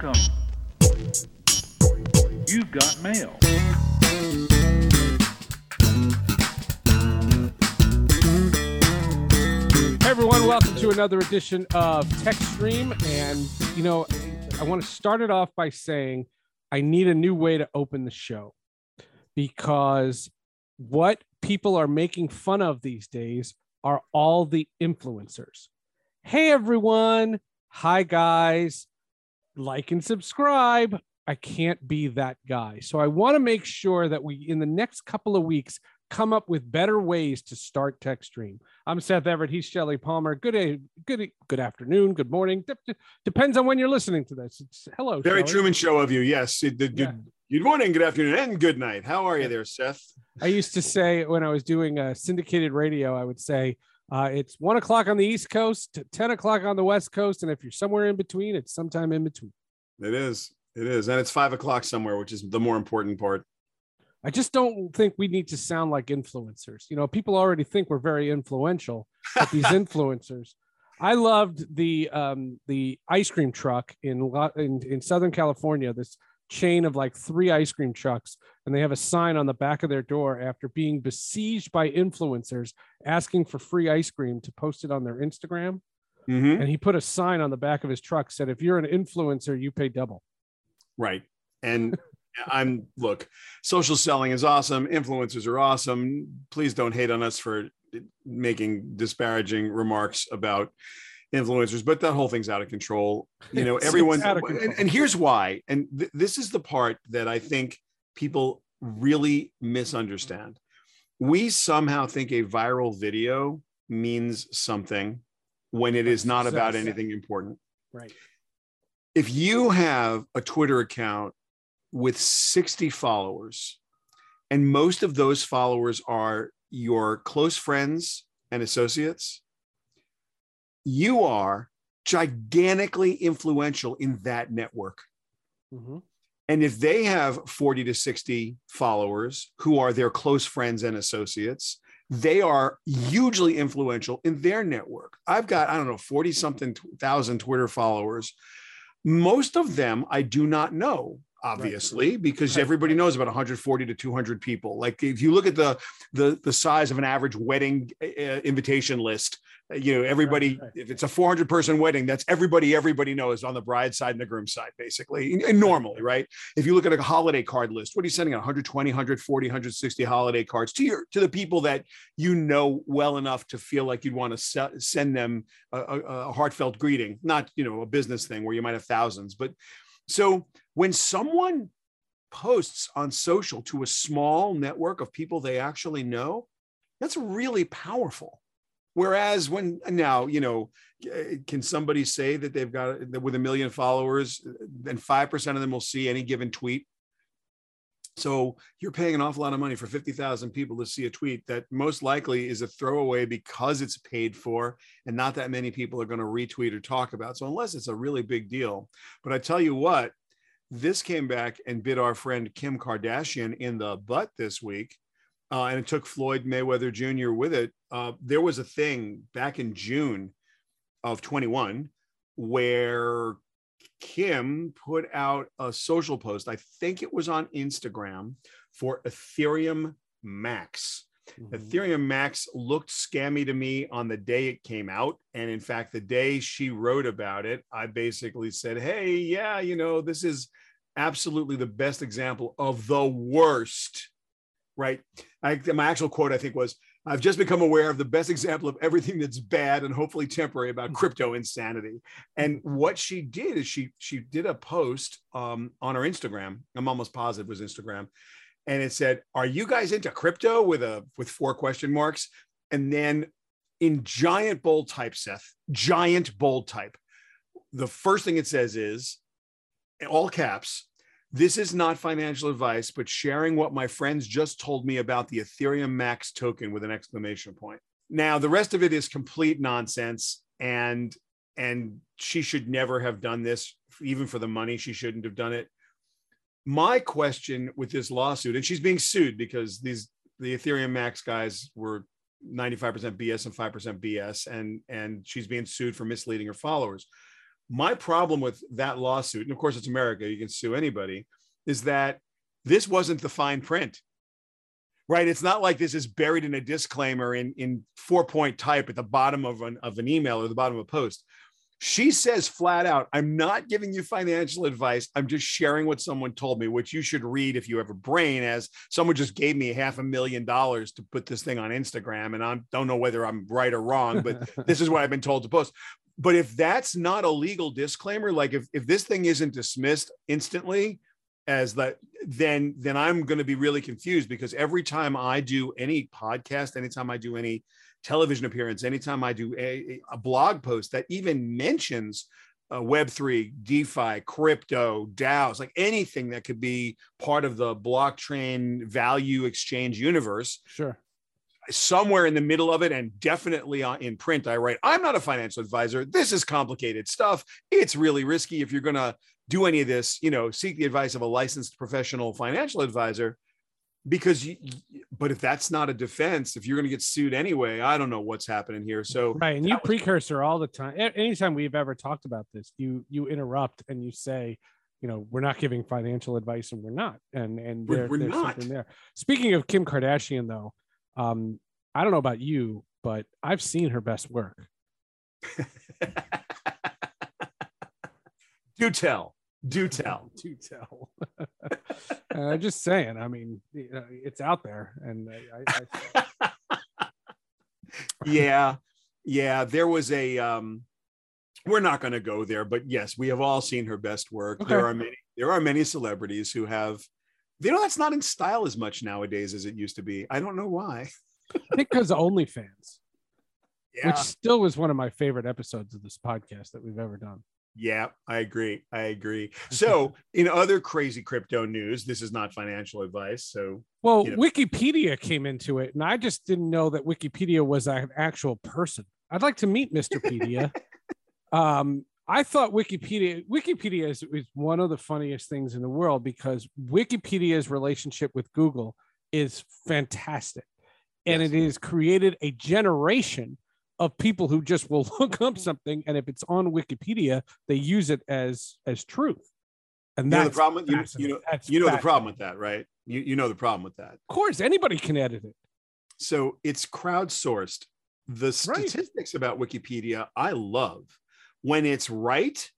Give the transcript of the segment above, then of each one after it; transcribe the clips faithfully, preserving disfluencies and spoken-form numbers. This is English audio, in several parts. Welcome. You've got mail. Hey everyone, welcome to another edition of TechStream. And, you know, I want to start it off by saying I need a new way to open the show, because what people are making fun of these days are all the influencers. Hey everyone. Hi guys. Like and subscribe. I can't be that guy. So I want to make sure that we, in the next couple of weeks, come up with better ways to start TechStream. I'm Seth Everett. He's Shelly Palmer. Good day, good, good afternoon. Good morning. De- de- depends on when you're listening to this. It's, hello. Very Shelley. Truman Show of you. Yes. It, the, yeah. good, good morning, good afternoon, and good night. How are you there, Seth? I used to say when I was doing uh, syndicated radio, I would say, Uh, it's one o'clock on the East Coast, ten o'clock on the West Coast, and if you're somewhere in between, it's sometime in between. It is, it is, and it's five o'clock somewhere, which is the more important part. I just don't think we need to sound like influencers. You know, people already think we're very influential. But these influencers, I loved the um, the ice cream truck in, in in Southern California. This chain of like three ice cream trucks, and they have a sign on the back of their door after being besieged by influencers asking for free ice cream to post it on their Instagram. Mm-hmm. And he put a sign on the back of his truck, said, if you're an influencer, you pay double. Right. And I'm look, social selling is awesome. Influencers are awesome. Please don't hate on us for making disparaging remarks about influencers, but that whole thing's out of control. You know, everyone, and, and here's why. And th- this is the part that I think people really misunderstand. We somehow think a viral video means something when it is not about anything important. Right. If you have a Twitter account with sixty followers, and most of those followers are your close friends and associates, you are gigantically influential in that network. Mm-hmm. And if they have forty to sixty followers who are their close friends and associates, they are hugely influential in their network. I've got, I don't know, forty something thousand Twitter followers. Most of them I do not know, obviously, right, because right, everybody knows about one hundred forty to two hundred people. Like if you look at the, the, the size of an average wedding uh, invitation list, you know, everybody, right, right. If it's a four hundred person wedding, that's everybody, everybody knows on the bride's side and the groom's side, basically, and normally, right? If you look at a holiday card list, what are you sending out? one hundred twenty, one hundred forty, one hundred sixty holiday cards to your, to the people that you know well enough to feel like you'd want to se- send them a, a, a heartfelt greeting, not, you know, a business thing where you might have thousands. But so when someone posts on social to a small network of people they actually know, that's really powerful. Whereas when now, you know, can somebody say that they've got that with a million followers, then five percent of them will see any given tweet. So you're paying an awful lot of money for fifty thousand people to see a tweet that most likely is a throwaway because it's paid for and not that many people are going to retweet or talk about. So unless it's a really big deal, but I tell you what, this came back and bit our friend Kim Kardashian in the butt this week. Uh, and it took Floyd Mayweather Junior with it. Uh, there was a thing back in June of twenty-one where Kim put out a social post. I think it was on Instagram for Ethereum Max. Mm-hmm. Ethereum Max looked scammy to me on the day it came out. And in fact, the day she wrote about it, I basically said, hey, yeah, you know, this is absolutely the best example of the worst. Right. I, my actual quote, I think, was, I've just become aware of the best example of everything that's bad and hopefully temporary about crypto insanity. And what she did is she she did a post um, on her Instagram. I'm almost positive it was Instagram. And it said, are you guys into crypto with a with four question marks? And then in giant bold type, Seth, giant bold type. The first thing it says is all caps. This is not financial advice, but sharing what my friends just told me about the Ethereum Max token with an exclamation point. Now, the rest of it is complete nonsense, and and she should never have done this. Even for the money, she shouldn't have done it. My question with this lawsuit, and she's being sued because these the Ethereum Max guys were ninety-five percent B S and five percent B S, and, and she's being sued for misleading her followers. My problem with that lawsuit, and of course it's America, you can sue anybody, is that this wasn't the fine print, right? It's not like this is buried in a disclaimer in, in four-point type at the bottom of an, of an email or the bottom of a post. She says flat out, I'm not giving you financial advice. I'm just sharing what someone told me, which you should read if you have a brain as someone just gave me half a million dollars to put this thing on Instagram. And I don't know whether I'm right or wrong, but this is what I've been told to post. But if that's not a legal disclaimer, like if, if this thing isn't dismissed instantly as that, then, then I'm going to be really confused, because every time I do any podcast, anytime I do any television appearance, anytime I do a, a blog post that even mentions uh, Web three, DeFi, crypto, DAOs, like anything that could be part of the blockchain value exchange universe. Sure. Somewhere in the middle of it, and definitely in print, I write, I'm not a financial advisor. This is complicated stuff. It's really risky. If you're going to do any of this, you know, seek the advice of a licensed professional financial advisor. Because, you, but if that's not a defense, if you're going to get sued anyway, I don't know what's happening here. So right, and you was- precursor all the time. Anytime we've ever talked about this, you you interrupt and you say, you know, we're not giving financial advice, and we're not, and and there, we're there's not. Something there. Speaking of Kim Kardashian, though, um, I don't know about you, but I've seen her best work. Do tell. Do tell. Do tell. uh, just saying. I mean, you know, it's out there, and I, I, I... yeah, yeah. There was a. Um, we're not going to go there, but yes, we have all seen her best work. Okay. There are many. There are many celebrities who have. You know, that's not in style as much nowadays as it used to be. I don't know why. I think because OnlyFans, yeah. Which still was one of my favorite episodes of this podcast that we've ever done. Yeah, I agree. I agree. So in other crazy crypto news, this is not financial advice. So, well, you know. Wikipedia came into it, and I just didn't know that Wikipedia was an actual person. I'd like to meet Mister Pedia. um, I thought Wikipedia, Wikipedia is, is one of the funniest things in the world, because Wikipedia's relationship with Google is fantastic. And yes. It has created a generation of people who just will look up something, and if it's on Wikipedia, they use it as as truth. And that's, you know, the problem. You, you know, that's you know the problem with that, right? You you know the problem with that. Of course, anybody can edit it. So it's crowdsourced. The statistics right. about Wikipedia, I love. When it's right,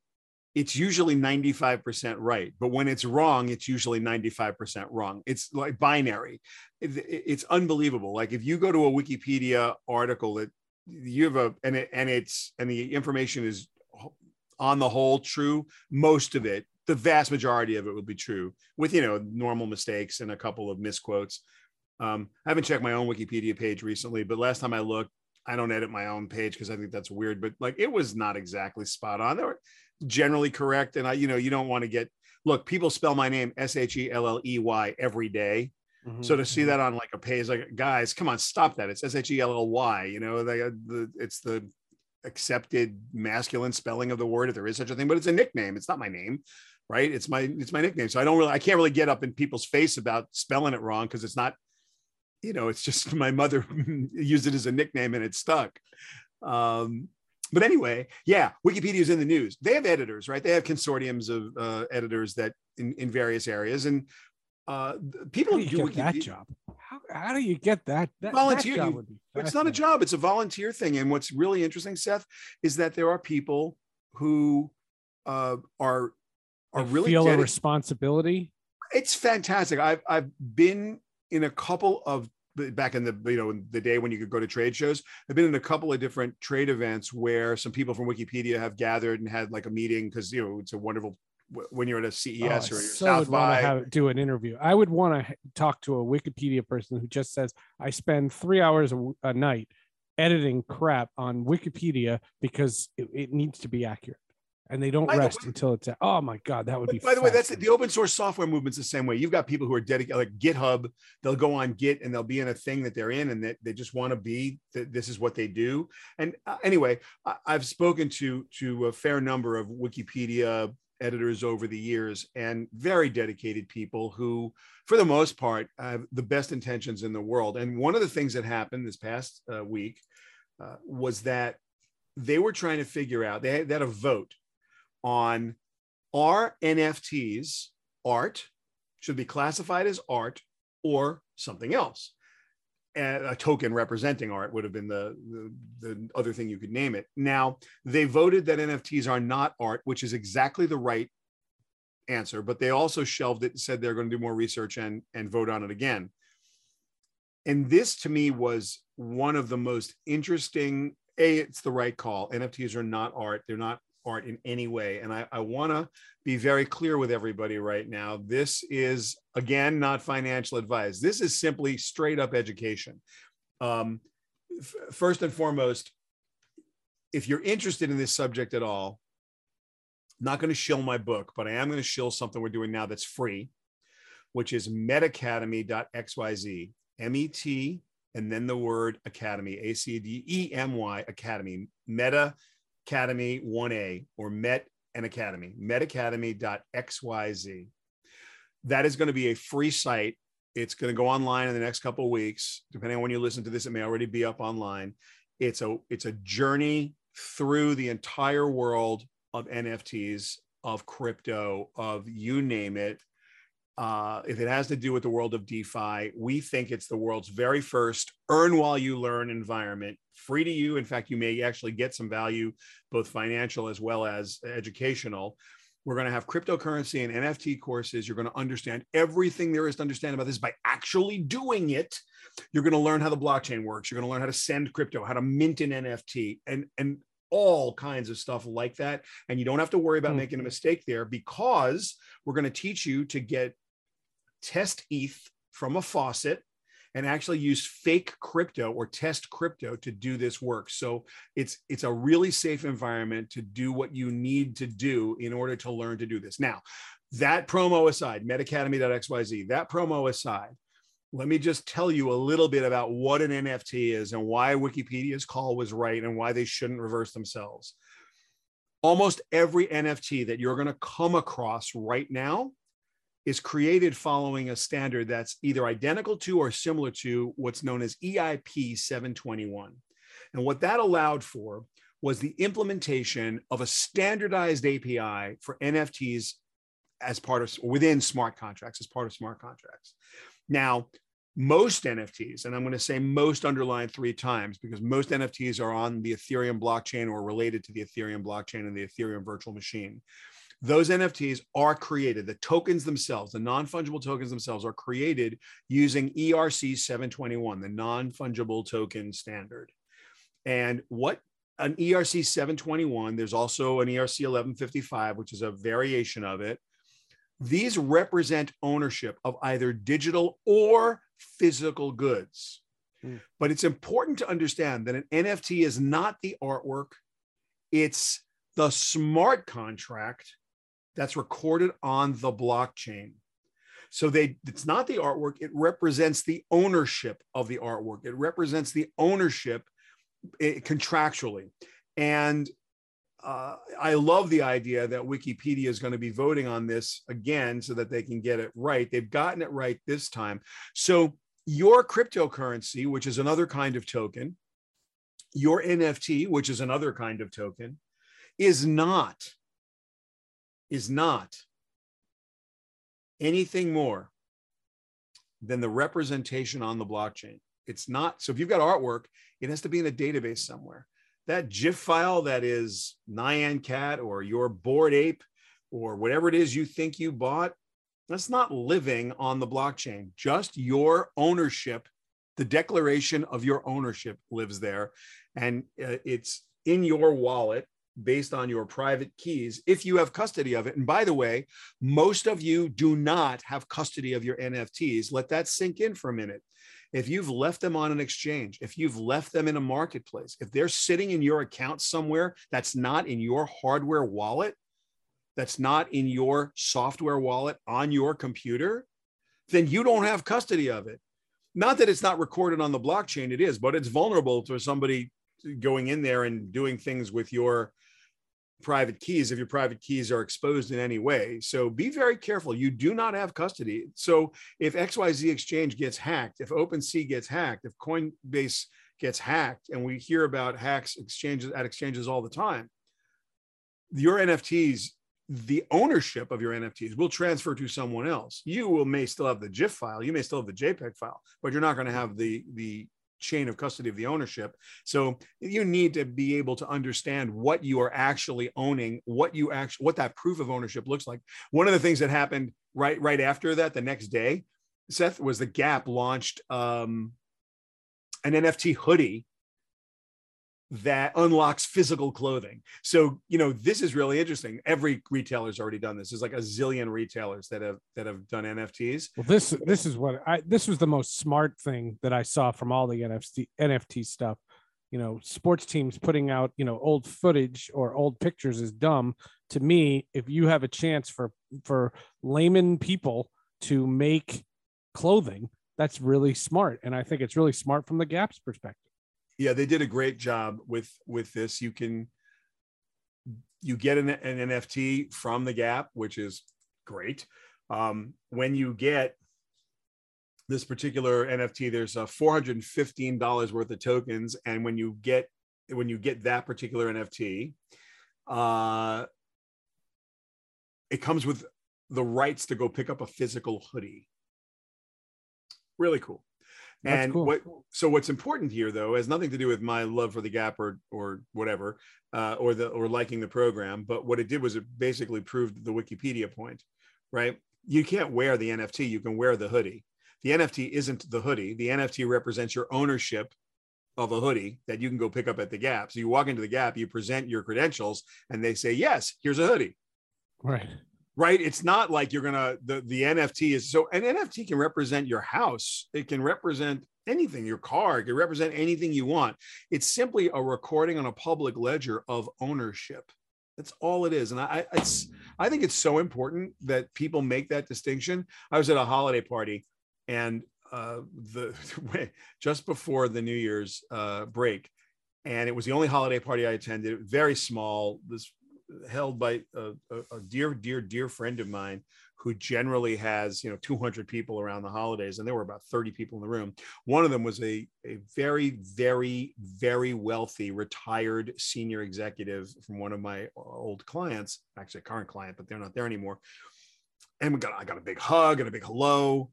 it's usually ninety-five percent right. But when it's wrong, it's usually ninety-five percent wrong. It's like binary. It, it, it's unbelievable. Like if you go to a Wikipedia article that you have a and it, and it's and the information is on the whole true, most of it, the vast majority of it would be true, with, you know, normal mistakes and a couple of misquotes. um I haven't checked my own Wikipedia page recently, but last time I looked, I don't edit my own page because I think that's weird, but like it was not exactly spot on. They were generally correct, and I you know you don't want to get look people spell my name S H E L L E Y every day. Mm-hmm. So to see that on like a page, like, guys, come on, stop that. It's S H E L L Y, you know, they, the, it's the accepted masculine spelling of the word, if there is such a thing, but it's a nickname. It's not my name, right? It's my, it's my nickname. So I don't really, I can't really get up in people's face about spelling it wrong, because it's not, you know, it's just my mother used it as a nickname and it stuck. Um, but anyway, yeah, Wikipedia is in the news. They have editors, right? They have consortiums of uh, editors that in, in various areas. And Uh, people who do get Wikipedia, that job. How, how do you get that? that volunteer. That job would be it's not a job. It's a volunteer thing. And what's really interesting, Seth, is that there are people who uh, are are they really feel dedicated. A responsibility. It's fantastic. I've I've been in a couple of back in the you know the day when you could go to trade shows. I've been in a couple of different trade events where some people from Wikipedia have gathered and had like a meeting, because you know it's a wonderful. When you're at a C E S oh, or so South would by, have, or... do an interview. I would want to talk to a Wikipedia person who just says, I spend three hours a, a night editing crap on Wikipedia because it, it needs to be accurate. And they don't by rest the way, until it's, oh my God, that would be By the way, that's the open source software movement's the same way. You've got people who are dedicated, like GitHub, they'll go on Git and they'll be in a thing that they're in, and that they just want to be, that this is what they do. And uh, anyway, I, I've spoken to to a fair number of Wikipedia editors over the years, and very dedicated people who, for the most part, have the best intentions in the world. And one of the things that happened this past uh, week uh, was that they were trying to figure out, they had, they had a vote on are N F Ts art, should be classified as art or something else? And a token representing art would have been the, the, the other thing you could name it. Now, they voted that N F Ts are not art, which is exactly the right answer, but they also shelved it and said they're going to do more research and, and vote on it again. And this, to me, was one of the most interesting. A, it's the right call. N F Ts are not art. They're not art in any way. And I, I want to be very clear with everybody right now. This is, again, not financial advice. This is simply straight up education. Um, first and foremost, if you're interested in this subject at all, I'm not going to shill my book, but I am going to shill something we're doing now that's free, which is metacademy dot X Y Z, M E T, and then the word academy, A C A D E M Y, academy, meta academy one A, or met and academy, metacademy dot X Y Z. That is going to be a free site. It's going to go online in the next couple of weeks. Depending on when you listen to this, it may already be up online. It's a, it's a journey through the entire world of N F Ts, of crypto, of you name it. Uh, if it has to do with the world of DeFi, we think it's the world's very first earn while you learn environment, free to you. In fact, you may actually get some value, both financial as well as educational. We're going to have cryptocurrency and N F T courses. You're going to understand everything there is to understand about this by actually doing it. You're going to learn how the blockchain works. You're going to learn how to send crypto, how to mint an N F T, and, and all kinds of stuff like that. And you don't have to worry about mm. making a mistake there, because we're going to teach you to get test E T H from a faucet and actually use fake crypto or test crypto to do this work. So it's, it's a really safe environment to do what you need to do in order to learn to do this. Now, that promo aside, metacademy dot X Y Z, that promo aside, let me just tell you a little bit about what an N F T is and why Wikipedia's call was right and why they shouldn't reverse themselves. Almost every N F T that you're going to come across right now is created following a standard that's either identical to or similar to what's known as E I P seven twenty-one. And what that allowed for was the implementation of a standardized A P I for N F Ts as part of, within smart contracts, as part of smart contracts. Now, most N F Ts, and I'm going to say most underlined three times, because most N F Ts are on the Ethereum blockchain or related to the Ethereum blockchain and the Ethereum virtual machine. Those N F Ts are created, the tokens themselves, the non-fungible tokens themselves are created using E R C seven twenty-one, the non-fungible token standard. And what an E R C seven twenty-one, there's also an E R C eleven fifty-five, which is a variation of it. These represent ownership of either digital or physical goods. Mm. But it's important to understand that an N F T is not the artwork. It's the smart contract that's recorded on the blockchain. So they, it's not the artwork. It represents the ownership of the artwork. It represents the ownership contractually. And Uh, I love the idea that Wikipedia is going to be voting on this again so that they can get it right. They've gotten it right this time. So your cryptocurrency, which is another kind of token, your N F T, which is another kind of token, is not, is not anything more than the representation on the blockchain. It's not. So if you've got artwork, it has to be in a database somewhere. That GIF file that is Nyan Cat or your Bored Ape or whatever it is you think you bought, that's not living on the blockchain. Just your ownership, the declaration of your ownership lives there. And uh, it's in your wallet based on your private keys if you have custody of it. And by the way, most of you do not have custody of your N F Ts. Let that sink in for a minute. If you've left them on an exchange, if you've left them in a marketplace, if they're sitting in your account somewhere that's not in your hardware wallet, that's not in your software wallet on your computer, then you don't have custody of it. Not that it's not recorded on the blockchain, it is, but it's vulnerable to somebody going in there and doing things with your private keys if your private keys are exposed in any way. So be very careful. You do not have custody. So if X Y Z Exchange gets hacked, if OpenSea gets hacked, if Coinbase gets hacked, and we hear about hacks exchanges at exchanges all the time, your N F Ts, the ownership of your N F Ts will transfer to someone else. You will may still have the GIF file, you may still have the JPEG file, but you're not going to have the the chain of custody of the ownership. So you need to be able to understand what you are actually owning, what you actually, what that proof of ownership looks like. One of the things that happened right right after that, the next day, Seth, was the Gap launched um, an N F T hoodie that unlocks physical clothing. So, you know, this is really interesting. Every retailer's already done this. There's like a zillion retailers that have that have done N F Ts. Well, this this is what I this was the most smart thing that I saw from all the N F T N F T stuff. You know, sports teams putting out, you know, old footage or old pictures is dumb to me. If you have a chance for for layman people to make clothing, that's really smart, and I think it's really smart from the Gap's perspective. Yeah, they did a great job with with this. You can you get an, an N F T from the Gap, which is great. Um, when you get this particular N F T, there's a four hundred fifteen dollars worth of tokens, and when you get when you get that particular N F T, uh, it comes with the rights to go pick up a physical hoodie. Really cool. That's and cool. what, so what's important here, though, has nothing to do with my love for the Gap or or whatever, uh, or the or liking the program. But what it did was it basically proved the Wikipedia point, right? You can't wear the N F T. You can wear the hoodie. The N F T isn't the hoodie. The N F T represents your ownership of a hoodie that you can go pick up at the Gap. So you walk into the Gap, you present your credentials, and they say, yes, here's a hoodie. Right. Right. It's not like you're going to the, the N F T is so an N F T can represent your house. It can represent anything, your car, it can represent anything you want. It's simply a recording on a public ledger of ownership. That's all it is. And I, it's, I think it's so important that people make that distinction. I was at a holiday party and uh, the just before the New Year's uh, break. And it was the only holiday party I attended. Very small. This held by a, a dear, dear, dear friend of mine who generally has, you know, two hundred people around the holidays. And there were about thirty people in the room. One of them was a, a very, very, very wealthy retired senior executive from one of my old clients, actually a current client, but they're not there anymore. And we got, I got a big hug and a big hello.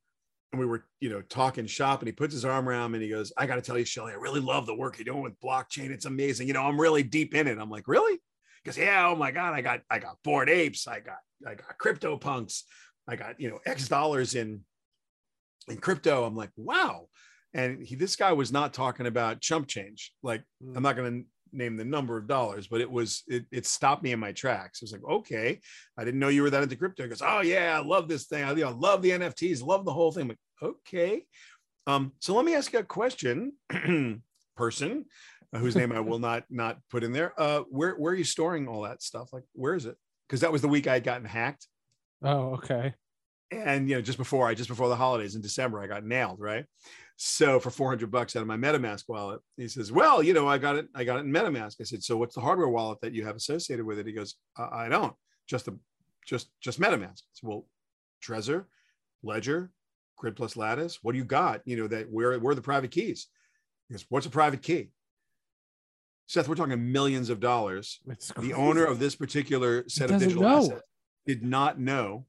And we were, you know, talking shop, and he puts his arm around me and he goes, I got to tell you, Shelly, I really love the work you're doing with blockchain. It's amazing. You know, I'm really deep in it. I'm like, really? Because yeah, oh my God, I got I got Bored Apes, I got I got crypto punks, I got, you know, X dollars in in crypto. I'm like, wow. And he, this guy was not talking about chump change. Like, mm. I'm not going to name the number of dollars, but it was it, it stopped me in my tracks. It was like, okay, I didn't know you were that into crypto. He goes, oh yeah, I love this thing. I, you know, love the N F Ts, love the whole thing. I'm like, okay. Um, so let me ask you a question, person. whose name I will not not put in there. Uh, where where are you storing all that stuff? Like, where is it? Because that was the week I had gotten hacked. Oh, okay. And you know, just before I just before the holidays in December, I got nailed, right? So for four hundred bucks out of my MetaMask wallet, he says, "Well, you know, I got it. I got it in MetaMask." I said, "So what's the hardware wallet that you have associated with it?" He goes, "I, I don't. Just a just just MetaMask." I said, well, Trezor, Ledger, Grid Plus, Lattice. What do you got? You know that where where are the private keys? He goes, "What's a private key?" Seth, we're talking millions of dollars. The owner of this particular set of digital know. assets did not know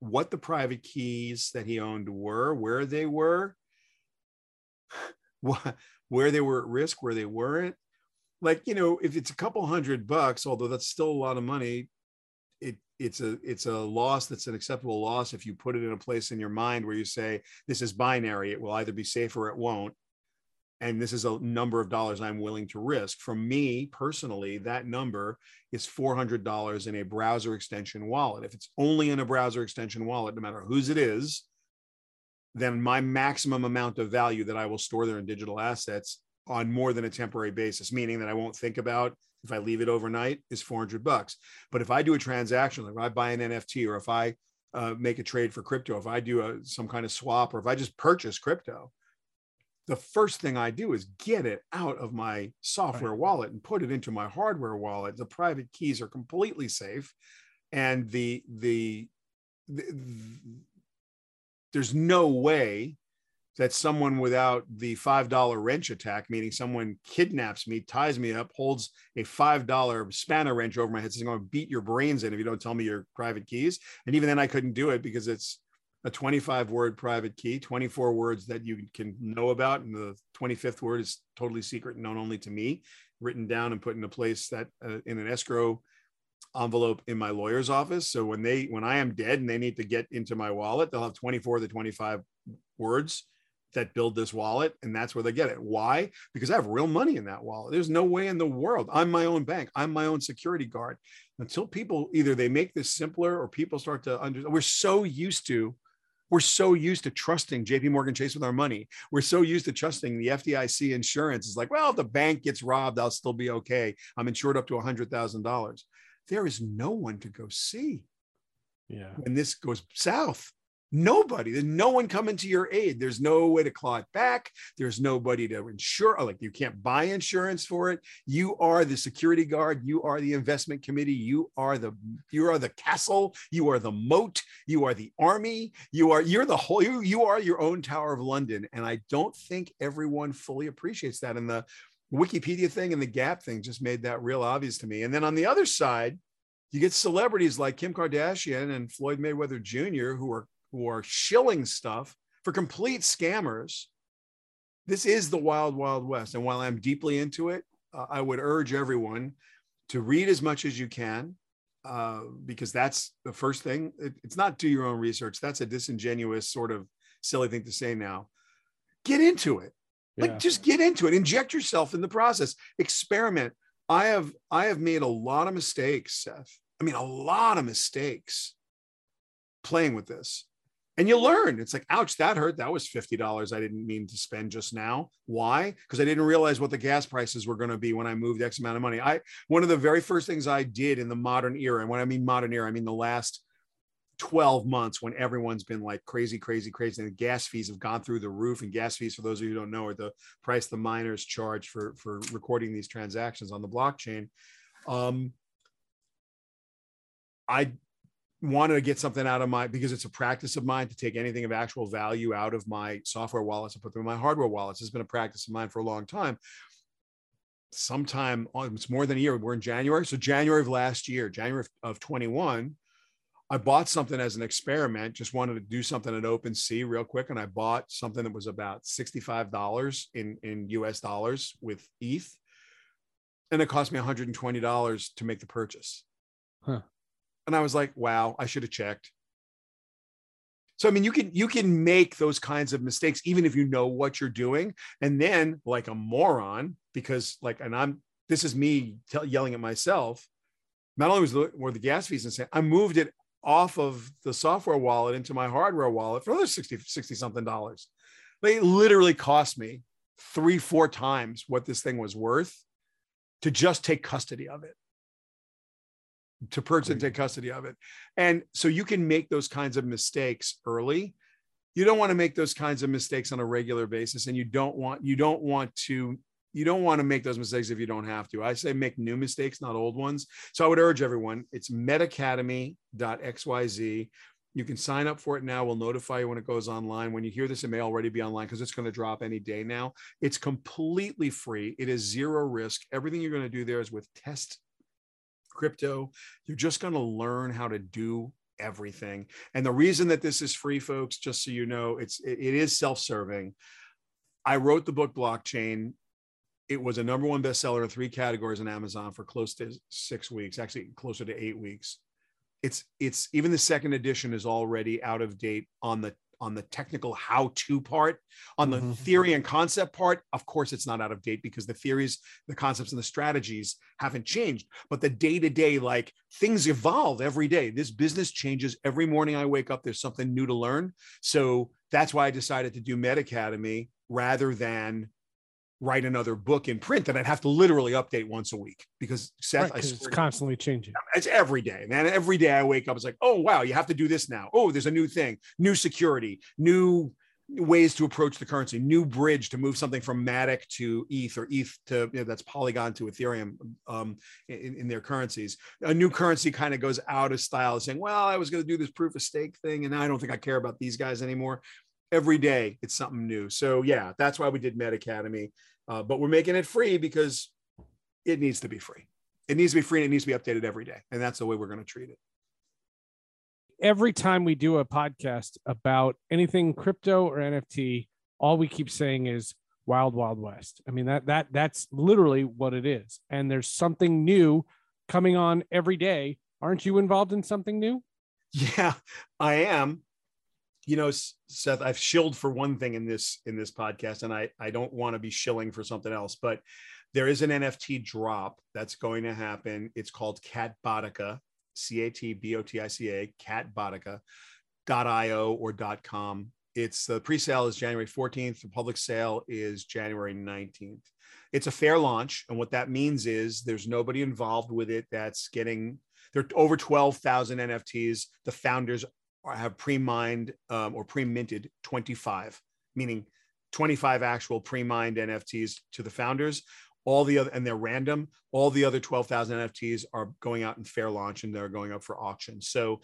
what the private keys that he owned were, where they were, where they were at risk, where they weren't. Like, you know, if it's a couple hundred bucks, although that's still a lot of money, it it's a it's a loss that's an acceptable loss if you put it in a place in your mind where you say, this is binary, it will either be safe or it won't. And this is a number of dollars I'm willing to risk. For me personally, that number is four hundred dollars in a browser extension wallet. If it's only in a browser extension wallet, no matter whose it is, then my maximum amount of value that I will store there in digital assets on more than a temporary basis, meaning that I won't think about if I leave it overnight, is four hundred bucks. But if I do a transaction, like if I buy an N F T, or if I uh, make a trade for crypto, if I do a, some kind of swap, or if I just purchase crypto, the first thing I do is get it out of my software right. wallet and put it into my hardware wallet. The private keys are completely safe. And the, the, the, the there's no way that someone without the five dollar wrench attack, meaning someone kidnaps me, ties me up, holds a five dollar spanner wrench over my head, says, I'm going to beat your brains in if you don't tell me your private keys. And even then I couldn't do it because it's a twenty-five word private key, twenty-four words that you can know about. And the twenty-fifth word is totally secret and known only to me, written down and put in a place that uh, in an escrow envelope in my lawyer's office. So when they, when I am dead and they need to get into my wallet, they'll have twenty-four of the twenty-five words that build this wallet. And that's where they get it. Why? Because I have real money in that wallet. There's no way in the world. I'm my own bank. I'm my own security guard. Until people, either they make this simpler or people start to understand. We're so used to, we're so used to trusting J P Morgan Chase with our money. We're so used to trusting the F D I C insurance. It's like, well, if the bank gets robbed, I'll still be okay. I'm insured up to one hundred thousand dollars. There is no one to go see. Yeah. When this goes south. Nobody, there's no one coming to your aid. There's no way to claw it back. There's nobody to insure, like you can't buy insurance for it. You are the security guard. You are the investment committee. You are the, you are the castle. You are the moat. You are the army. You are, you're the whole, you, you are your own Tower of London. And I don't think everyone fully appreciates that. And the Wikipedia thing and the Gap thing just made that real obvious to me. And then on the other side, you get celebrities like Kim Kardashian and Floyd Mayweather Junior who are who are shilling stuff for complete scammers. This is the wild, wild west. And while I'm deeply into it, uh, I would urge everyone to read as much as you can, uh, because that's the first thing. It, it's not do your own research. That's a disingenuous sort of silly thing to say now. Get into it. Yeah. Like just get into it, inject yourself in the process, experiment. I have, I have made a lot of mistakes, Seth. I mean, a lot of mistakes playing with this. And you learn. It's like, ouch, that hurt. That was fifty dollars I didn't mean to spend just now. Why? Because I didn't realize what the gas prices were going to be when I moved X amount of money. I one of the very first things I did in the modern era, and when I mean modern era, I mean the last twelve months when everyone's been like crazy, crazy, crazy. And the gas fees have gone through the roof. And gas fees, for those of you who don't know, are the price the miners charge for, for recording these transactions on the blockchain. Um, I... wanted to get something out of my, because it's a practice of mine to take anything of actual value out of my software wallets and put them in my hardware wallets. It's been a practice of mine for a long time. Sometime, it's more than a year, we're in January. So January of last year, January of twenty-one, I bought something as an experiment, just wanted to do something at OpenSea real quick. And I bought something that was about sixty-five dollars in, in U S dollars with E T H. And it cost me one hundred twenty dollars to make the purchase. Huh. And I was like, wow, I should have checked. So, I mean, you can, you can make those kinds of mistakes, even if you know what you're doing. And then like a moron, because like, and I'm, this is me tell, yelling at myself. Not only was the, were the gas fees insane, I moved it off of the software wallet into my hardware wallet for another sixty, sixty something dollars. They literally cost me three, four times what this thing was worth to just take custody of it. to purchase and take custody of it. And so you can make those kinds of mistakes early. You don't want to make those kinds of mistakes on a regular basis. And you don't want, you don't want to, you don't want to make those mistakes if you don't have to. I say make new mistakes, not old ones. So I would urge everyone, it's metacademy dot X Y Z. You can sign up for it now. We'll notify you when it goes online. When you hear this, it may already be online because it's going to drop any day now. It's completely free. It is zero risk. Everything you're going to do there is with test crypto. You're just going to learn how to do everything. And the reason that this is free, folks, just so you know, it's, it is self-serving. I wrote the book Blockchain. It was a number one bestseller in three categories on Amazon for close to six weeks, actually closer to eight weeks. It's, it's even the second edition is already out of date on the, on the technical how-to part, on the mm-hmm. theory and concept part. Of course, it's not out of date because the theories, the concepts, and the strategies haven't changed. But the day-to-day, like things evolve every day. This business changes every morning. I wake up, there's something new to learn. So that's why I decided to do MetaCademy rather than write another book in print that I'd have to literally update once a week because Seth, right, I swear it's constantly changing. It's every day, man. Every day I wake up, it's like, oh, wow, you have to do this now. Oh, there's a new thing, new security, new ways to approach the currency, new bridge to move something from Matic to E T H or E T H to, you know, that's Polygon to Ethereum um, in, in their currencies. A new currency kind of goes out of style saying, well, I was going to do this proof of stake thing and I don't think I care about these guys anymore. every day it's something new. So yeah, that's why we did Met Academy, uh, but we're making it free because it needs to be free. It needs to be free and it needs to be updated every day. And that's the way we're going to treat it. Every time we do a podcast about anything crypto or N F T, all we keep saying is wild, wild west. I mean, that that that's literally what it is. And there's something new coming on every day. Aren't you involved in something new? Yeah, I am. You know, Seth, I've shilled for one thing in this in this podcast, and I, I don't want to be shilling for something else, but there is an N F T drop that's going to happen. It's called Catbotica, C A T B O T I C A, Catbotica dot i o or .com. It's the pre-sale is January fourteenth. The public sale is January nineteenth. It's a fair launch. And what that means is there's nobody involved with it that's getting, there are over twelve thousand N F Ts. The founders are, have pre-mined um, or pre-minted twenty-five, meaning twenty-five actual pre-mined N F Ts to the founders. All the other, and they're random, all the other twelve thousand N F Ts are going out in fair launch and they're going up for auction. So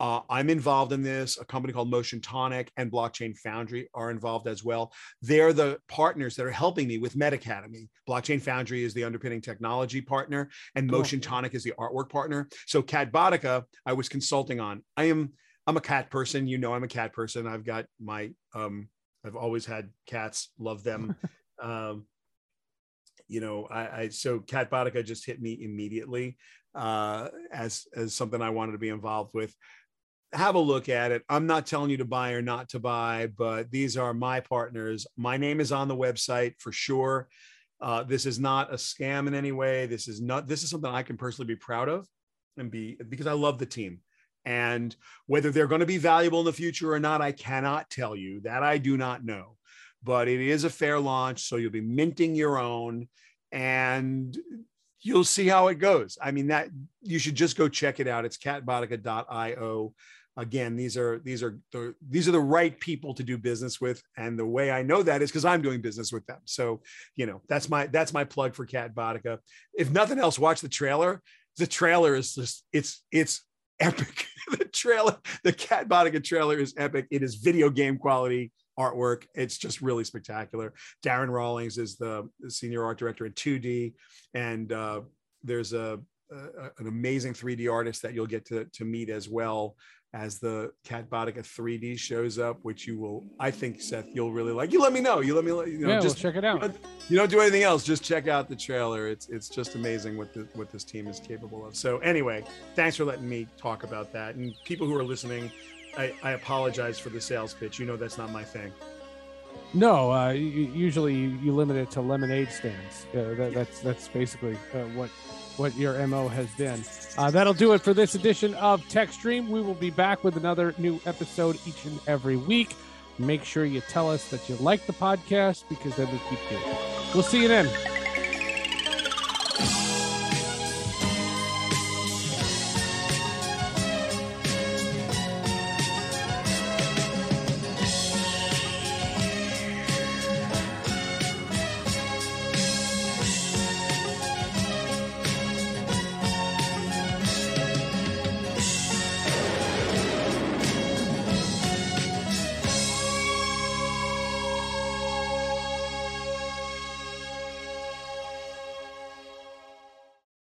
uh, I'm involved in this. A company called Motion Tonic and Blockchain Foundry are involved as well. They're the partners that are helping me with Met Academy. Blockchain Foundry is the underpinning technology partner and cool. Motion Tonic is the artwork partner. So Catbotica, I was consulting on. I am, I'm a cat person. You know, I'm a cat person. I've got my, um, I've always had cats, love them. um, You know, I, I so Catbotica just hit me immediately uh, as as something I wanted to be involved with. Have a look at it. I'm not telling you to buy or not to buy, but these are my partners. My name is on the website for sure. Uh, this is not a scam in any way. This is not. This is something I can personally be proud of, and be because I love the team. And whether they're going to be valuable in the future or not, I cannot tell you. That I do not know. But it is a fair launch, so you'll be minting your own, and you'll see how it goes. I mean, that you should just go check it out. It's Catbotica dot i o. Again, these are these are the, these are the right people to do business with, and the way I know that is because I'm doing business with them. So, you know, that's my that's my plug for Catbotica. If nothing else, watch the trailer. The trailer is just it's it's epic. The trailer, the Catbotica trailer is epic. It is video game quality artwork. It's just really spectacular. Darren Rawlings is the senior art director in two D, and uh, there's a, a an amazing three D artist that you'll get to, to meet as well as the Catbotica three D shows up, which you will, I think, Seth, you'll really like. You let me know. You let me you know. Yeah, just we'll check it out. You don't, you don't do anything else. Just check out the trailer. It's it's just amazing what the, what this team is capable of. So anyway, thanks for letting me talk about that. And people who are listening, I, I apologize for the sales pitch. You know, that's not my thing. No, uh, you, usually you, you limit it to lemonade stands. Uh, that, that's that's basically uh, what what your M O has been. Uh, that'll do it for this edition of TechStream. We will be back with another new episode each and every week. Make sure you tell us that you like the podcast because then we keep doing it. We'll see you then.